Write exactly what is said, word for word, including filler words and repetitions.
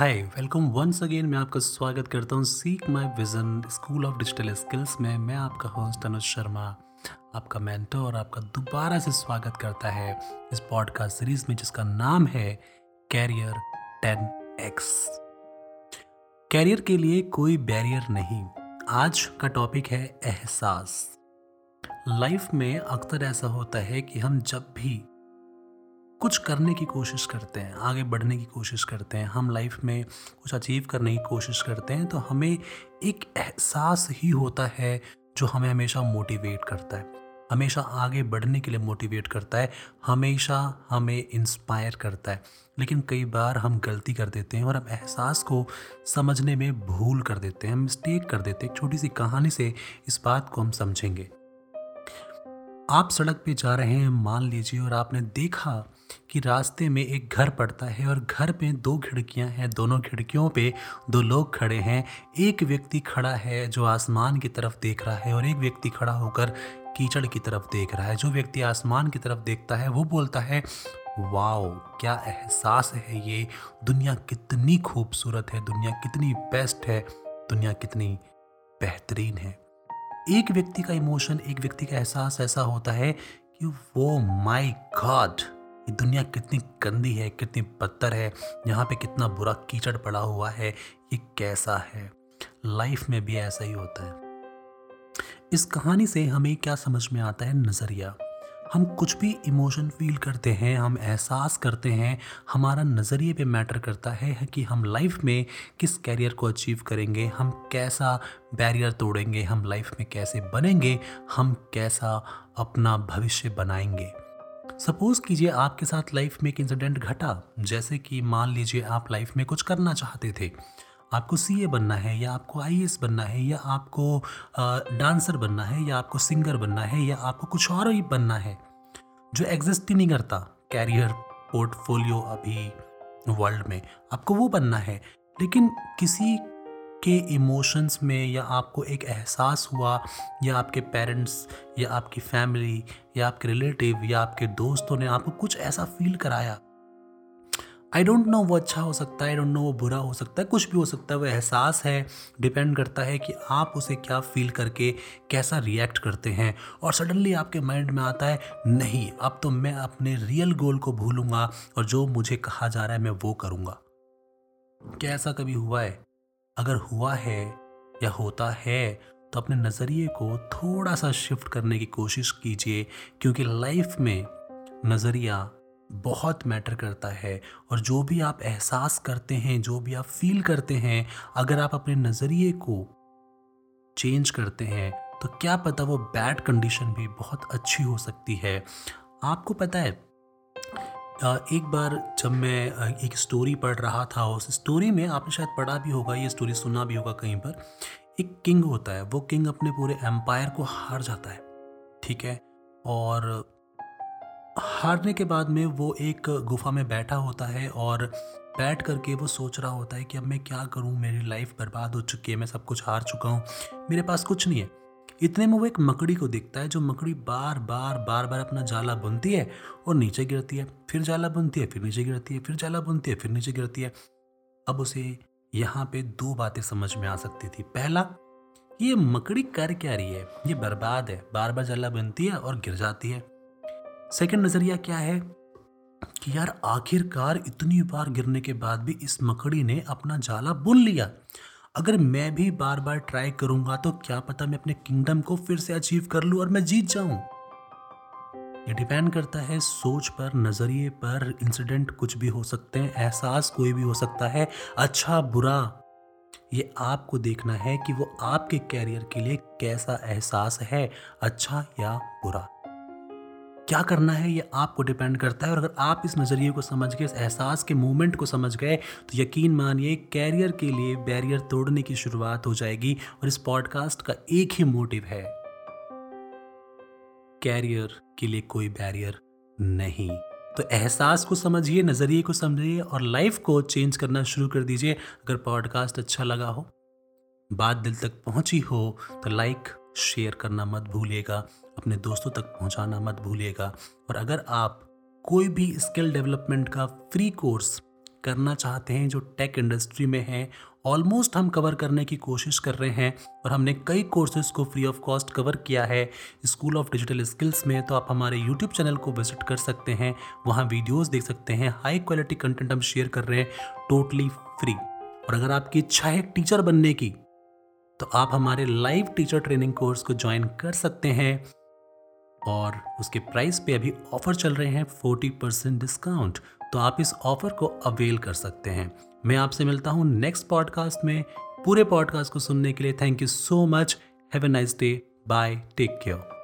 Hi welcome once again, मैं आपका स्वागत करता हूँ seek my vision school of digital skills में। मैं आपका होस्ट अनुज शर्मा, आपका मेंटर और आपका दोबारा से स्वागत करता है इस पॉडकास्ट सीरीज में जिसका नाम है कैरियर टेन एक्स। कैरियर के लिए कोई बैरियर नहीं। आज का टॉपिक है एहसास। लाइफ में अक्सर ऐसा होता है कि हम जब भी कुछ करने की कोशिश करते हैं, आगे बढ़ने की कोशिश करते हैं, हम लाइफ में कुछ अचीव करने की कोशिश करते हैं, तो हमें एक एहसास ही होता है जो हमें हमेशा मोटिवेट करता है, हमेशा आगे बढ़ने के लिए मोटिवेट करता है, हमेशा हमें इंस्पायर करता है। लेकिन कई बार हम गलती कर देते हैं और हम एहसास को समझने में भूल कर देते हैं, मिस्टेक कर देते हैं। एक छोटी सी कहानी से इस बात को हम समझेंगे। आप सड़क पे जा रहे हैं मान लीजिए, और आपने देखा कि रास्ते में एक घर पड़ता है और घर पे दो खिड़कियां हैं, दोनों खिड़कियों पे दो लोग खड़े हैं। एक व्यक्ति खड़ा है जो आसमान की तरफ देख रहा है और एक व्यक्ति खड़ा होकर कीचड़ की तरफ देख रहा है। जो व्यक्ति आसमान की तरफ देखता है वो बोलता है, वाओ क्या एहसास है ये, दुनिया कितनी खूबसूरत है, दुनिया कितनी बेस्ट है, दुनिया कितनी बेहतरीन है। एक व्यक्ति का इमोशन, एक व्यक्ति का एहसास ऐसा होता है कि वो माय गॉड ये दुनिया कितनी गंदी है, कितनी बदतर है, यहाँ पे कितना बुरा कीचड़ पड़ा हुआ है, ये कैसा है। लाइफ में भी ऐसा ही होता है। इस कहानी से हमें क्या समझ में आता है? नज़रिया। हम कुछ भी इमोशन फील करते हैं, हम एहसास करते हैं, हमारा नज़रिए पे मैटर करता है कि हम लाइफ में किस कैरियर को अचीव करेंगे, हम कैसा बैरियर तोड़ेंगे, हम लाइफ में कैसे बनेंगे, हम कैसा अपना भविष्य बनाएंगे। सपोज़ कीजिए आपके साथ लाइफ में एक इंसिडेंट घटा, जैसे कि मान लीजिए आप लाइफ में कुछ करना चाहते थे, आपको सीए बनना है या आपको आईएएस बनना है या आपको डांसर बनना है या आपको सिंगर बनना है या आपको कुछ और ही बनना है जो एग्जिस्ट ही नहीं करता कैरियर पोर्टफोलियो अभी वर्ल्ड में, आपको वो बनना है। लेकिन किसी के इमोशंस में या आपको एक एहसास हुआ या आपके पेरेंट्स या आपकी फैमिली या आपके रिलेटिव या आपके दोस्तों ने आपको कुछ ऐसा फील कराया, आई डोंट नो वो अच्छा हो सकता है, आई डोंट नो वो बुरा हो सकता है, कुछ भी हो सकता है। वो एहसास है, डिपेंड करता है कि आप उसे क्या फील करके कैसा रिएक्ट करते हैं। और सडनली आपके माइंड में आता है, नहीं अब तो मैं अपने रियल गोल को भूलूंगा और जो मुझे कहा जा रहा है मैं वो करूँगा। क्या ऐसा कभी हुआ है? अगर हुआ है या होता है तो अपने नज़रिए को थोड़ा सा शिफ्ट करने की कोशिश कीजिए, क्योंकि लाइफ में नज़रिया बहुत मैटर करता है। और जो भी आप एहसास करते हैं, जो भी आप फील करते हैं, अगर आप अपने नज़रिए को चेंज करते हैं तो क्या पता वो बैड कंडीशन भी बहुत अच्छी हो सकती है। आपको पता है, एक बार जब मैं एक स्टोरी पढ़ रहा था, उस स्टोरी में आपने शायद पढ़ा भी होगा, ये स्टोरी सुना भी होगा कहीं पर, एक किंग होता है, वो किंग अपने पूरे एम्पायर को हार जाता है, ठीक है। और हारने के बाद में वो एक गुफा में बैठा होता है और बैठ करके वो सोच रहा होता है कि अब मैं क्या करूं, मेरी लाइफ बर्बाद हो चुकी है, मैं सब कुछ हार चुका हूं, मेरे पास कुछ नहीं है। इतने में वो एक मकड़ी को देखता है, जो मकड़ी बार बार बार बार अपना जाला बुनती है और नीचे गिरती है, फिर जाला बुनती है, फिर नीचे गिरती है, फिर जाला बुनती है, फिर नीचे गिरती है। अब उसे यहाँ पे दो बातें समझ में आ सकती थी। पहला, ये मकड़ी कर क्या रही है, ये बर्बाद है, बार बार जाला बुनती है और गिर जाती है। सेकंड नज़रिया क्या है कि यार आखिरकार इतनी बार गिरने के बाद भी इस मकड़ी ने अपना जाला बुन लिया, अगर मैं भी बार बार ट्राई करूंगा तो क्या पता मैं अपने किंगडम को फिर से अचीव कर लूं और मैं जीत जाऊं। ये डिपेंड करता है सोच पर, नज़रिए पर। इंसिडेंट कुछ भी हो सकते हैं, एहसास कोई भी हो सकता है, अच्छा बुरा। ये आपको देखना है कि वो आपके कैरियर के लिए कैसा एहसास है, अच्छा या बुरा। क्या करना है ये आप को डिपेंड करता है। और अगर आप इस नज़रिए को समझ गए, इस एहसास के मूवमेंट को समझ गए, तो यकीन मानिए कैरियर के लिए बैरियर तोड़ने की शुरुआत हो जाएगी। और इस पॉडकास्ट का एक ही मोटिव है, कैरियर के लिए कोई बैरियर नहीं। तो एहसास को समझिए, नज़रिए को समझिए और लाइफ को चेंज करना शुरू कर दीजिए। अगर पॉडकास्ट अच्छा लगा हो, बात दिल तक पहुंची हो, तो लाइक शेयर करना मत भूलिएगा, अपने दोस्तों तक पहुंचाना मत भूलिएगा। और अगर आप कोई भी स्किल डेवलपमेंट का फ्री कोर्स करना चाहते हैं, जो टेक इंडस्ट्री में हैं, ऑलमोस्ट हम कवर करने की कोशिश कर रहे हैं और हमने कई कोर्सेज़ को फ्री ऑफ कॉस्ट कवर किया है स्कूल ऑफ डिजिटल स्किल्स में। तो आप हमारे यूट्यूब चैनल को विजिट कर सकते हैं, वहाँ वीडियोस देख सकते हैं, हाई क्वालिटी कंटेंट हम शेयर कर रहे हैं टोटली फ्री। और अगर आपकी इच्छा है टीचर बनने की तो आप हमारे लाइव टीचर ट्रेनिंग कोर्स को ज्वाइन कर सकते हैं और उसके प्राइस पे अभी ऑफ़र चल रहे हैं चालीस परसेंट डिस्काउंट, तो आप इस ऑफ़र को अवेल कर सकते हैं। मैं आपसे मिलता हूँ नेक्स्ट पॉडकास्ट में। पूरे पॉडकास्ट को सुनने के लिए thank you so much. Have a nice day. Bye. Take care.